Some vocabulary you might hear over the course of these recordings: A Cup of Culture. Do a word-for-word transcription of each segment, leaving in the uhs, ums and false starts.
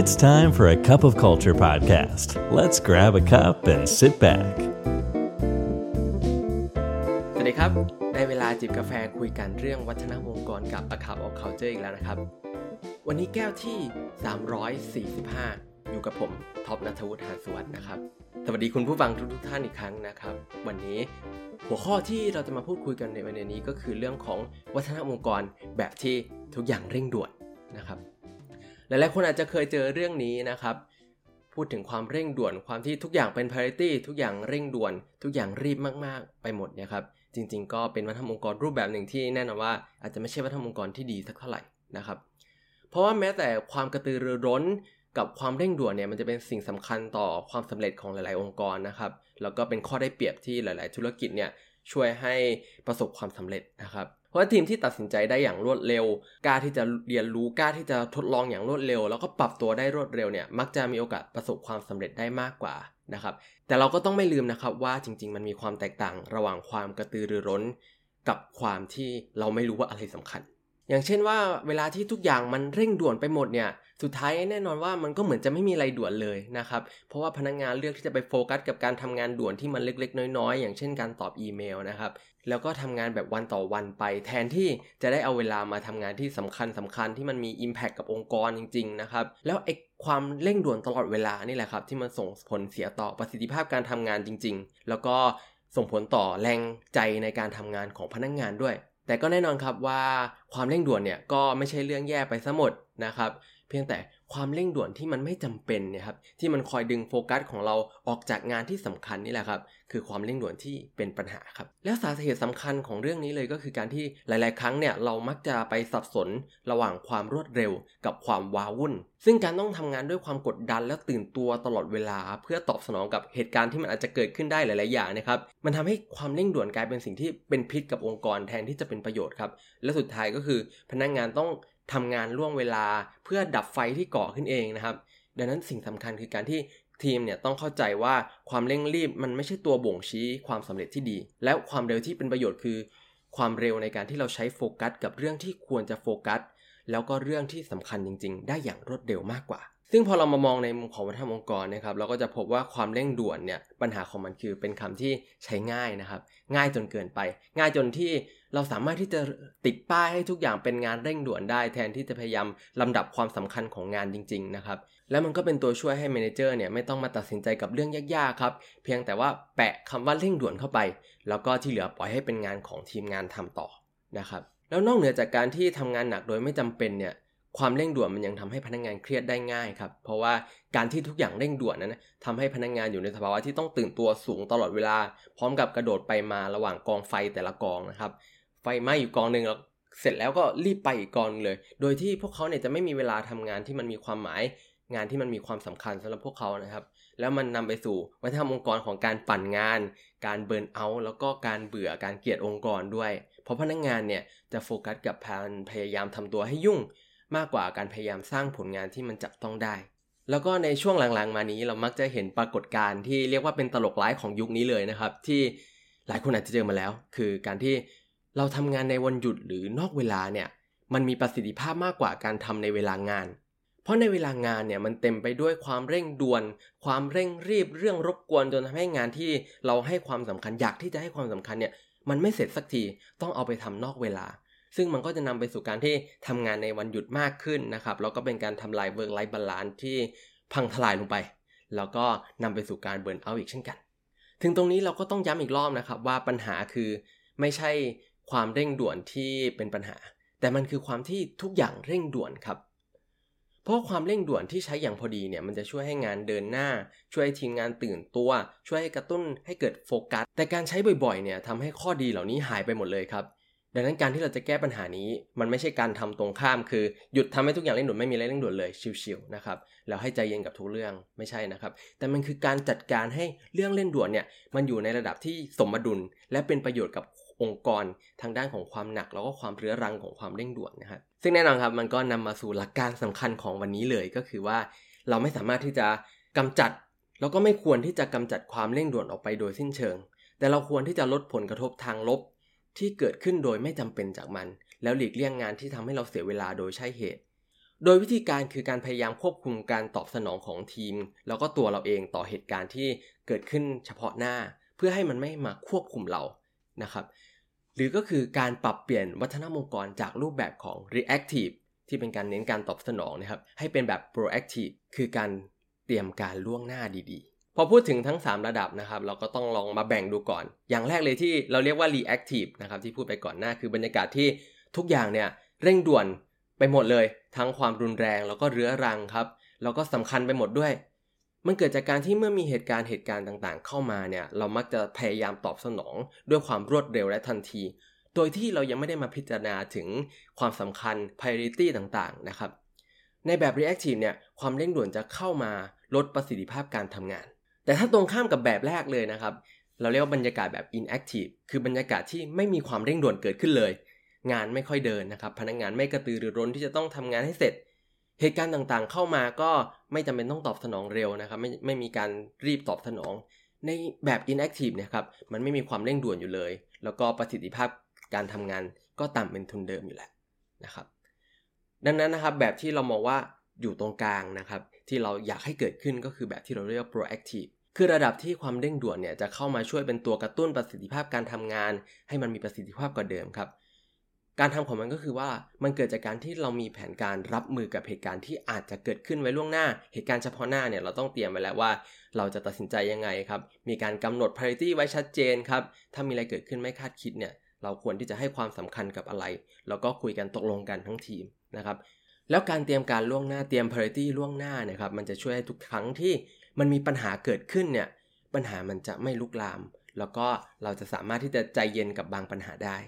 It's time for a cup of culture podcast. Let's grab a cup and sit back. สวัสดีครับได้เวลาจิบกาแฟคุยกันเรื่องวัฒนธรรมองค์กรกับ A Cup of Culture อีกแล้วนะครับวันนี้แก้วที่สามร้อยสี่สิบห้าอยู่กับผมท็อปณัฐวุฒิ หานสุวรรณนะครับสวัสดีคุณผู้ฟังทุกๆท่านอีกครั้งนะครับวันนี้หัวข้อที่เราจะมาพูดคุยกันในวันนี้ก็คือเรื่องของวัฒนธรรมองค์กรแบบที่ทุกอย่างเร่งด่วนนะครับหลายๆคนอาจจะเคยเจอเรื่องนี้นะครับพูดถึงความเร่งด่วนความที่ทุกอย่างเป็น priority ทุกอย่างเร่งด่วนทุกอย่างรีบมากๆไปหมดเนี่ยครับจริงๆก็เป็นวัฒนธรรมองค์กรรูปแบบหนึ่งที่แน่นอนว่าอาจจะไม่ใช่วัฒนธรรมองค์กรที่ดีสักเท่าไหร่นะครับเพราะว่าแม้แต่ความกระตือรือร้นกับความเร่งด่วนเนี่ยมันจะเป็นสิ่งสำคัญต่อความสำเร็จของหลายๆองค์กรนะครับแล้วก็เป็นข้อได้เปรียบที่หลายๆธุรกิจเนี่ยช่วยให้ประสบความสำเร็จนะครับเพราะว่าทีมที่ตัดสินใจได้อย่างรวดเร็วกล้าที่จะเรียนรู้กล้าที่จะทดลองอย่างรวดเร็วแล้วก็ปรับตัวได้รวดเร็วเนี่ยมักจะมีโอกาสประสบความสำเร็จได้มากกว่านะครับแต่เราก็ต้องไม่ลืมนะครับว่าจริงๆมันมีความแตกต่างระหว่างความกระตือรือร้นกับความที่เราไม่รู้ว่าอะไรสำคัญอย่างเช่นว่าเวลาที่ทุกอย่างมันเร่งด่วนไปหมดเนี่ยสุดท้ายแน่นอนว่ามันก็เหมือนจะไม่มีอะไรด่วนเลยนะครับเพราะว่าพนักงานเลือกที่จะไปโฟกัสกับการทำงานด่วนที่มันเล็กๆน้อยๆอย่างเช่นการตอบอีเมลนะครับแล้วก็ทำงานแบบวันต่อวันไปแทนที่จะได้เอาเวลามาทำงานที่สำคัญสำคัญที่มันมี impact กับองค์กรจริงๆนะครับแล้วไอ้ความเร่งด่วนตลอดเวลานี่แหละครับที่มันส่งผลเสียต่อประสิทธิภาพการทำงานจริงๆแล้วก็ส่งผลต่อแรงใจในการทำงานของพนักงานด้วยแต่ก็แน่นอนครับว่าความเร่งด่วนเนี่ยก็ไม่ใช่เรื่องแย่ไปซะหมดนะครับเพียงแต่ความเร่งด่วนที่มันไม่จำเป็นเนี่ยครับที่มันคอยดึงโฟกัสของเราออกจากงานที่สำคัญนี่แหละครับคือความเร่งด่วนที่เป็นปัญหาครับแล้วสาเหตุสำคัญของเรื่องนี้เลยก็คือการที่หลายๆครั้งเนี่ยเรามักจะไปสับสนระหว่างความรวดเร็วกับความว้าวุ่นซึ่งการต้องทำงานด้วยความกดดันและตื่นตัวตลอดเวลาเพื่อตอบสนองกับเหตุการณ์ที่มันอาจจะเกิดขึ้นได้หลายๆอย่างนะครับมันทำให้ความเร่งด่วนกลายเป็นสิ่งที่เป็นพิษกับองค์กรแทนที่จะเป็นประโยชน์ครับและสุดท้ายก็คือพนักงานต้องทำงานล่วงเวลาเพื่อดับไฟที่ก่อขึ้นเองนะครับดังนั้นสิ่งสำคัญคือการที่ทีมเนี่ยต้องเข้าใจว่าความเร่งรีบมันไม่ใช่ตัวบ่งชี้ความสำเร็จที่ดีและความเร็วที่เป็นประโยชน์คือความเร็วในการที่เราใช้โฟกัสกับเรื่องที่ควรจะโฟกัสแล้วก็เรื่องที่สำคัญจริงๆได้อย่างรวดเร็วมากกว่าซึ่งพอเรามามองในมุมของวัฒนธรรมองค์กรนะครับเราก็จะพบว่าความเร่งด่วนเนี่ยปัญหาของมันคือเป็นคำที่ใช้ง่ายนะครับง่ายจนเกินไปง่ายจนที่เราสามารถที่จะติดป้ายให้ทุกอย่างเป็นงานเร่งด่วนได้แทนที่จะพยายามลำดับความสำคัญของงานจริงๆนะครับและมันก็เป็นตัวช่วยให้เมเนเจอร์เนี่ยไม่ต้องมาตัดสินใจกับเรื่องยากๆครับเพียงแต่ว่าแปะคำว่าเร่งด่วนเข้าไปแล้วก็ที่เหลือปล่อยให้เป็นงานของทีมงานทำต่อนะครับแล้วนอกเหนือจากการที่ทำงานหนักโดยไม่จำเป็นเนี่ยความเร่งด่วนมันยังทำให้พนักงานเครียดได้ง่ายครับเพราะว่าการที่ทุกอย่างเร่งด่วนนั้นทำให้พนักงานอยู่ในสภาวะที่ต้องตื่นตัวสูงตลอดเวลาพร้อมกับกระโดดไปมาระหว่างกองไฟแต่ละกองนะครับไฟไหม้อยู่กองนึงแล้วเสร็จแล้วก็รีบไปอีกกองนึงเลยโดยที่พวกเขาเนี่ยจะไม่มีเวลาทำงานที่มันมีความหมายงานที่มันมีความสำคัญสำหรับพวกเขานะครับแล้วมันนำไปสู่วัฒนธรรมองค์กรของการปั่นงานการเบิร์นเอาท์แล้วก็การเบื่อการเกลียดองค์กรด้วยเพราะพนักงานเนี่ยจะโฟกัสกับการพยายามทำตัวให้ยุ่งมากกว่าการพยายามสร้างผลงานที่มันจับต้องได้แล้วก็ในช่วงหลังๆมานี้เรามักจะเห็นปรากฏการณ์ที่เรียกว่าเป็นตลกร้ายของยุคนี้เลยนะครับที่หลายคนอาจจะเจอมาแล้วคือการที่เราทำงานในวันหยุดหรือนอกเวลาเนี่ยมันมีประสิทธิภาพมากกว่าการทำในเวลางานเพราะในเวลางานเนี่ยมันเต็มไปด้วยความเร่งด่วนความเร่งรีบเรื่องรบกวนจนทำให้งานที่เราให้ความสำคัญอยากที่จะให้ความสำคัญเนี่ยมันไม่เสร็จสักทีต้องเอาไปทำนอกเวลาซึ่งมันก็จะนำไปสู่การที่ทำงานในวันหยุดมากขึ้นนะครับแล้วก็เป็นการทำลายเวิร์คไลฟ์บาลานซ์ที่พังทลายลงไปแล้วก็นำไปสู่การเบิร์นเอาท์อีกเช่นกันถึงตรงนี้เราก็ต้องย้ำอีกรอบนะครับว่าปัญหาคือไม่ใช่ความเร่งด่วนที่เป็นปัญหาแต่มันคือความที่ทุกอย่างเร่งด่วนครับเพราะความเร่งด่วนที่ใช้อย่างพอดีเนี่ยมันจะช่วยให้งานเดินหน้าช่วยให้ทีมงานตื่นตัวช่วยให้กระตุ้นให้เกิดโฟกัสแต่การใช้บ่อยๆเนี่ยทำให้ข้อดีเหล่านี้หายไปหมดเลยครับดังนั้นการที่เราจะแก้ปัญหานี้มันไม่ใช่การทำตรงข้ามคือหยุดทำให้ทุกอย่างเร่งด่วนไม่มีอะไรเร่งด่วนเลยชิลๆนะครับแล้วให้ใจเย็นกับทุกเรื่องไม่ใช่นะครับแต่มันคือการจัดการให้เรื่องเร่งด่วนเนี่ยมันอยู่ในระดับที่สมดุลและเป็นประโยชน์กับองค์กรทางด้านของความหนักแล้วก็ความเรื้อรังของความเร่งด่วนนะครับซึ่งแน่นอนครับมันก็นำมาสู่หลักการสำคัญของวันนี้เลยก็คือว่าเราไม่สามารถที่จะกำจัดแล้วก็ไม่ควรที่จะกำจัดความเร่งด่วนออกไปโดยสิ้นเชิงแต่เราควรที่จะลดผลกระทบทางลบที่เกิดขึ้นโดยไม่จำเป็นจากมันแล้วหลีกเลี่ยงงานที่ทำให้เราเสียเวลาโดยใช่เหตุ โดยวิธีการคือการพยายามควบคุมการตอบสนองของทีมแล้วก็ตัวเราเองต่อเหตุการณ์ที่เกิดขึ้นเฉพาะหน้าเพื่อให้มันไม่มาควบคุมเรานะครับหรือก็คือการปรับเปลี่ยนวัฒนธรรมองค์กรจากรูปแบบของ reactive ที่เป็นการเน้นการตอบสนองนะครับให้เป็นแบบ proactive คือการเตรียมการล่วงหน้าดีๆพอพูดถึงทั้งสามระดับนะครับเราก็ต้องลองมาแบ่งดูก่อนอย่างแรกเลยที่เราเรียกว่า reactive นะครับที่พูดไปก่อนหน้าคือบรรยากาศที่ทุกอย่างเนี่ยเร่งด่วนไปหมดเลยทั้งความรุนแรงแล้วก็เรื้อรังครับแล้วก็สำคัญไปหมดด้วยมันเกิดจากการที่เมื่อมีเหตุการณ์เหตุการณ์ต่างๆเข้ามาเนี่ยเรามักจะพยายามตอบสนองด้วยความรวดเร็วและทันทีโดยที่เรายังไม่ได้มาพิจารณาถึงความสำคัญ priority ต่างๆนะครับในแบบ reactive เนี่ยความเร่งด่วนจะเข้ามาลดประสิทธิภาพการทำงานแต่ถ้าตรงข้ามกับแบบแรกเลยนะครับเราเรียกว่าบรรยากาศแบบ inactive คือบรรยากาศที่ไม่มีความเร่งด่วนเกิดขึ้นเลยงานไม่ค่อยเดินนะครับพนักงานไม่กระตือรือร้นที่จะต้องทำงานให้เสร็จเหตุการณ์ต่างๆเข้ามาก็ไม่จำเป็นต้องตอบสนองเร็วนะครับไม่ไม่มีการรีบตอบสนองในแบบ inactive เนี่ยครับมันไม่มีความเร่งด่วนอยู่เลยแล้วก็ประสิทธิภาพการทำงานก็ต่ำเป็นทุนเดิมอยู่แล้วนะครับดังนั้นนะครับแบบที่เรามองว่าอยู่ตรงกลางนะครับที่เราอยากให้เกิดขึ้นก็คือแบบที่เราเรียกว่า proactive คือระดับที่ความเร่งด่วนเนี่ยจะเข้ามาช่วยเป็นตัวกระตุ้นประสิทธิภาพการทำงานให้มันมีประสิทธิภาพกว่าเดิมครับการทำของมันก็คือว่ามันเกิดจากการที่เรามีแผนการรับมือกับเหตุการณ์ที่อาจจะเกิดขึ้นไว้ล่วงหน้าเหตุการณ์เฉพาะหน้าเนี่ยเราต้องเตรียมไว้แล้วว่าเราจะตัดสินใจยังไงครับมีการกำหนด priority ไว้ชัดเจนครับถ้ามีอะไรเกิดขึ้นไม่คาดคิดเนี่ยเราควรที่จะให้ความสำคัญกับอะไรแล้วก็คุยกันตกลงกันทั้งทีมนะครับแล้วการเตรียมการล่วงหน้าเตรียม priority ล่วงหน้าเนี่ยครับมันจะช่วยให้ทุกครั้งที่มันมีปัญหาเกิดขึ้นเนี่ยปัญหามันจะไม่ลุกลามแล้วก็เราจะสามารถที่จะใจเย็นกับบางปัญหาได้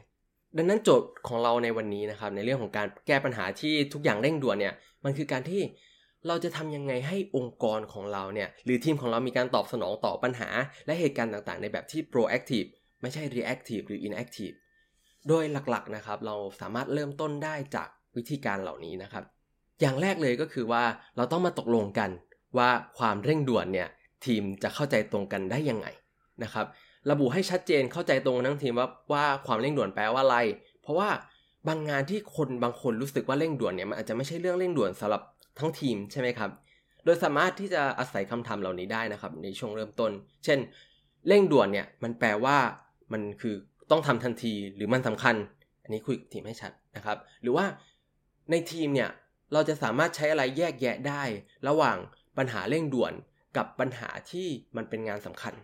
ดังนั้นโจทย์ของเราในวันนี้นะครับในเรื่องของการแก้ปัญหาที่ทุกอย่างเร่งด่วนเนี่ยมันคือการที่เราจะทำยังไงให้องค์กรของเราเนี่ยหรือทีมของเรามีการตอบสนองต่อปัญหาและเหตุการณ์ต่างๆในแบบที่ proactive ไม่ใช่ reactive หรือ inactive โดยหลักๆนะครับเราสามารถเริ่มต้นได้จากวิธีการเหล่านี้นะครับอย่างแรกเลยก็คือว่าเราต้องมาตกลงกันว่าความเร่งด่วนเนี่ยทีมจะเข้าใจตรงกันได้ยังไงนะครับระบุให้ชัดเจนเข้าใจตรงกันทั้งทีมว่าว่าความเร่งด่วนแปลว่าอะไรเพราะว่าบางงานที่คนบางคนรู้สึกว่าเร่งด่วนเนี่ยมันอาจจะไม่ใช่เรื่องเร่งด่วนสำหรับทั้งทีมใช่ไหมครับโดยสามารถที่จะอาศัยคำถามเหล่านี้ได้นะครับในช่วงเริ่มต้นเช่นเร่งด่วนเนี่ยมันแปลว่ามันคือต้องทำทันทีหรือมันสำคัญอันนี้คุยกับทีมให้ชัดนะครับหรือว่าในทีมเนี่ยเราจะสามารถใช้อะไรแยกแยะได้ระหว่างปัญหาเร่งด่วนกับปัญหาที่มันเป็นงานสำคัญ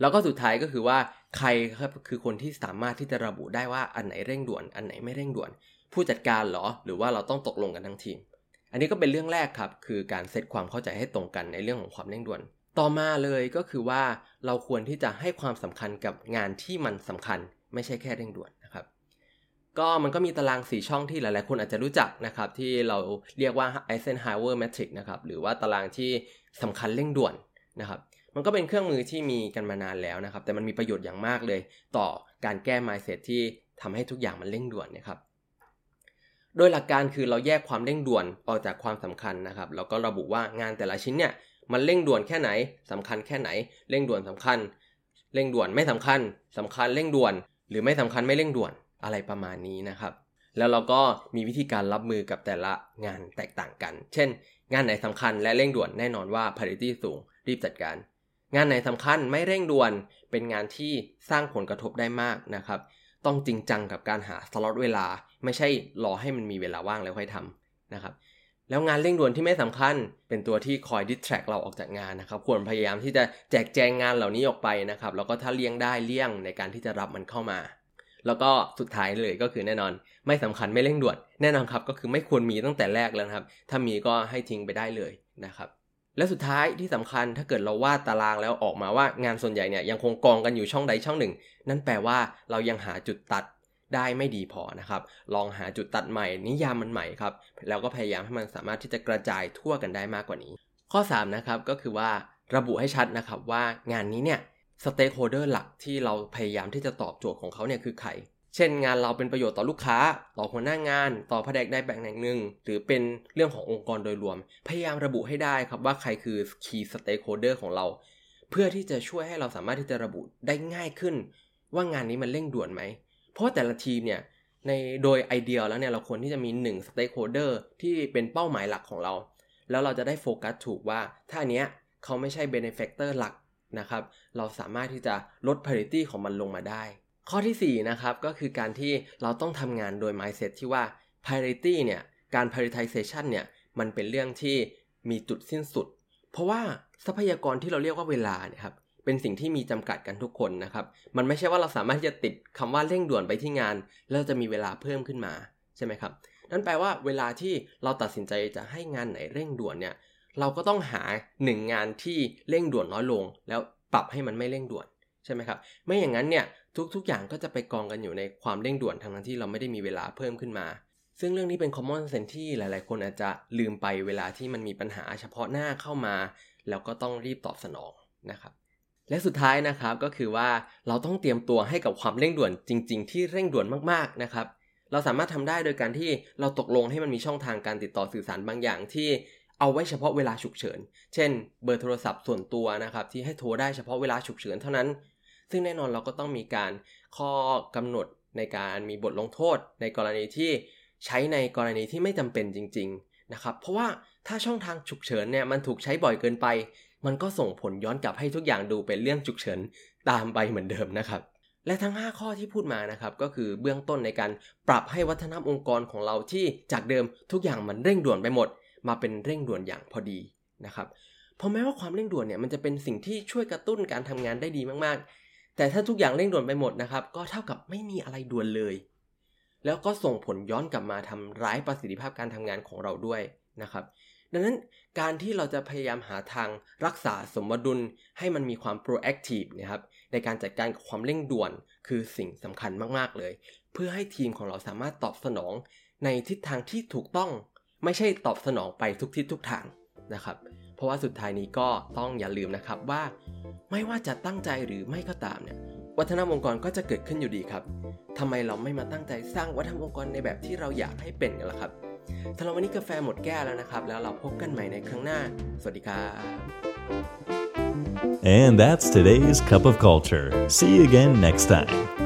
แล้วก็สุดท้ายก็คือว่าใครครับคือคนที่สามารถที่จะระบุได้ว่าอันไหนเร่งด่วนอันไหนไม่เร่งด่วนผู้จัดการเหรอหรือว่าเราต้องตกลงกันทั้งทีมอันนี้ก็เป็นเรื่องแรกครับคือการเซตความเข้าใจให้ตรงกันในเรื่องของความเร่งด่วนต่อมาเลยก็คือว่าเราควรที่จะให้ความสำคัญกับงานที่มันสำคัญไม่ใช่แค่เร่งด่วนนะครับก็มันก็มีตารางสี่ช่องที่หลายๆคนอาจจะรู้จักนะครับที่เราเรียกว่า Eisenhower Matrix นะครับหรือว่าตารางที่สำคัญเร่งด่วนนะครับมันก็เป็นเครื่องมือที่มีกันมานานแล้วนะครับแต่มันมีประโยชน์อย่างมากเลยต่อการแก้ mindset ที่ทำให้ทุกอย่างมันเร่งด่วนนะครับโดยหลักการคือเราแยกความเร่งด่วนออกจากความสำคัญนะครับแล้วก็ระบุว่างานแต่ละชิ้นเนี่ยมันเร่งด่วนแค่ไหนสำคัญแค่ไหนเร่งด่วนสำคัญเร่งด่วนไม่สำคัญสำคัญเร่งด่วนหรือไม่สำคัญไม่เร่งด่วนอะไรประมาณนี้นะครับแล้วเราก็มีวิธีการรับมือกับแต่ละงานแตกต่างกันเช่นงานไหนสำคัญและเร่งด่วนแน่นอนว่า priority สูงรีบจัดการงานไหนสำคัญไม่เร่งด่วนเป็นงานที่สร้างผลกระทบได้มากนะครับต้องจริงจังกับการหาสล็อตเวลาไม่ใช่รอให้มันมีเวลาว่างแล้วค่อยทำนะครับแล้วงานเร่งด่วนที่ไม่สำคัญเป็นตัวที่คอยดิสแทรกเราออกจากงานนะครับควรพยายามที่จะแจกแจงงานเหล่านี้ออกไปนะครับแล้วก็ถ้าเลี่ยงได้เลี่ยงในการที่จะรับมันเข้ามาแล้วก็สุดท้ายเลยก็คือแน่นอนไม่สำคัญไม่เร่งด่วนแน่นอนครับก็คือไม่ควรมีตั้งแต่แรกแล้วครับถ้ามีก็ให้ทิ้งไปได้เลยนะครับและสุดท้ายที่สำคัญถ้าเกิดเราวาดตารางแล้วออกมาว่างานส่วนใหญ่เนี่ยยังคงกองกันอยู่ช่องใดช่องหนึ่งนั่นแปลว่าเรายังหาจุดตัดได้ไม่ดีพอนะครับลองหาจุดตัดใหม่นิยามมันใหม่ครับแล้วก็พยายามให้มันสามารถที่จะกระจายทั่วกันได้มากกว่านี้ข้อสามนะครับก็คือว่าระบุให้ชัดนะครับว่างานนี้เนี่ยสเต็กโฮลเดอร์หลักที่เราพยายามที่จะตอบโจทย์ของเขาเนี่ยคือใครเช่นงานเราเป็นประโยชน์ต่อลูกค้าต่อหัวหน้างานต่อแผนกใดแผนกหนึ่งหรือเป็นเรื่องขององค์กรโดยรวมพยายามระบุให้ได้ครับว่าใครคือ key stakeholder ของเราเพื่อที่จะช่วยให้เราสามารถที่จะระบุได้ง่ายขึ้นว่างานนี้มันเร่งด่วนไหมเพราะแต่ละทีมเนี่ย ในโดยไอเดียแล้วเนี่ยเราควรที่จะมีหนึ่ง stakeholder ที่เป็นเป้าหมายหลักของเราแล้วเราจะได้โฟกัสถูกว่าถ้าเนี้ยเขาไม่ใช่ benefactor หลักนะครับเราสามารถที่จะลด priority ของมันลงมาได้ข้อที่สี่นะครับก็คือการที่เราต้องทำงานโดย mindset ที่ว่า priority เนี่ยการ prioritization เนี่ยมันเป็นเรื่องที่มีจุดสิ้นสุดเพราะว่าทรัพยากรที่เราเรียกว่าเวลาเนี่ยครับเป็นสิ่งที่มีจำกัดกันทุกคนนะครับมันไม่ใช่ว่าเราสามารถที่จะติดคำว่าเร่งด่วนไปที่งานแล้วจะมีเวลาเพิ่มขึ้นมาใช่ไหมครับนั่นแปลว่าเวลาที่เราตัดสินใจจะให้งานไหนเร่งด่วนเนี่ยเราก็ต้องหาหนึ่งงานที่เร่งด่วนน้อยลงแล้วปรับให้มันไม่เร่งด่วนใช่ไหมครับไม่อย่างนั้นเนี่ยทุกๆอย่างก็จะไปกองกันอยู่ในความเร่งด่วนทั้งที่เราไม่ได้มีเวลาเพิ่มขึ้นมาซึ่งเรื่องนี้เป็น common sense ที่หลายๆคนอาจจะลืมไปเวลาที่มันมีปัญหาเฉพาะหน้าเข้ามาแล้วก็ต้องรีบตอบสนองนะครับและสุดท้ายนะครับก็คือว่าเราต้องเตรียมตัวให้กับความเร่งด่วนจริงๆที่เร่งด่วนมากๆนะครับเราสามารถทำได้โดยการที่เราตกลงให้มันมีช่องทางการติดต่อสื่อสารบางอย่างที่เอาไว้เฉพาะเวลาฉุกเฉินเช่นเบอร์โทรศัพท์ส่วนตัวนะครับที่ให้โทรได้เฉพาะเวลาฉุกเฉินเท่านั้นซึ่งแน่นอนเราก็ต้องมีการข้อกำหนดในการมีบทลงโทษในกรณีที่ใช้ในกรณีที่ไม่จำเป็นจริงๆนะครับเพราะว่าถ้าช่องทางฉุกเฉินเนี่ยมันถูกใช้บ่อยเกินไปมันก็ส่งผลย้อนกลับให้ทุกอย่างดูเป็นเรื่องฉุกเฉินตามไปเหมือนเดิมนะครับและทั้งห้าข้อที่พูดมานะครับก็คือเบื้องต้นในการปรับให้วัฒนธรรมองค์กรของเราที่จากเดิมทุกอย่างมันเร่งด่วนไปหมดมาเป็นเร่งด่วนอย่างพอดีนะครับเพราะแม้ว่าความเร่งด่วนเนี่ยมันจะเป็นสิ่งที่ช่วยกระตุ้นการทำงานได้ดีมากๆแต่ถ้าทุกอย่างเร่งด่วนไปหมดนะครับก็เท่ากับไม่มีอะไรด่วนเลยแล้วก็ส่งผลย้อนกลับมาทำร้ายประสิทธิภาพการทำงานของเราด้วยนะครับดังนั้นการที่เราจะพยายามหาทางรักษาสมดุลให้มันมีความ proactive นะครับในการจัดการกับความเร่งด่วนคือสิ่งสำคัญมากๆเลยเพื่อให้ทีมของเราสามารถตอบสนองในทิศทางที่ถูกต้องไม่ใช่ตอบสนองไปทุกทิศทุกทางนะครับเพราะว่าสุดท้ายนี้ก็ต้องอย่าลืมนะครับว่าไม่ว่าจะตั้งใจหรือไม่ก็ตามเนี่ยวัฒนธรรมองค์กรก็จะเกิดขึ้นอยู่ดีครับทำไมเราไม่มาตั้งใจสร้างวัฒนธรรมองค์กรในแบบที่เราอยากให้เป็นกันล่ะครับสำหรับวันนี้กาแฟหมดแก้วแล้วนะครับแล้วเราพบกันใหม่ในครั้งหน้าสวัสดีครับ And that's today's Cup of Culture. See you again next time.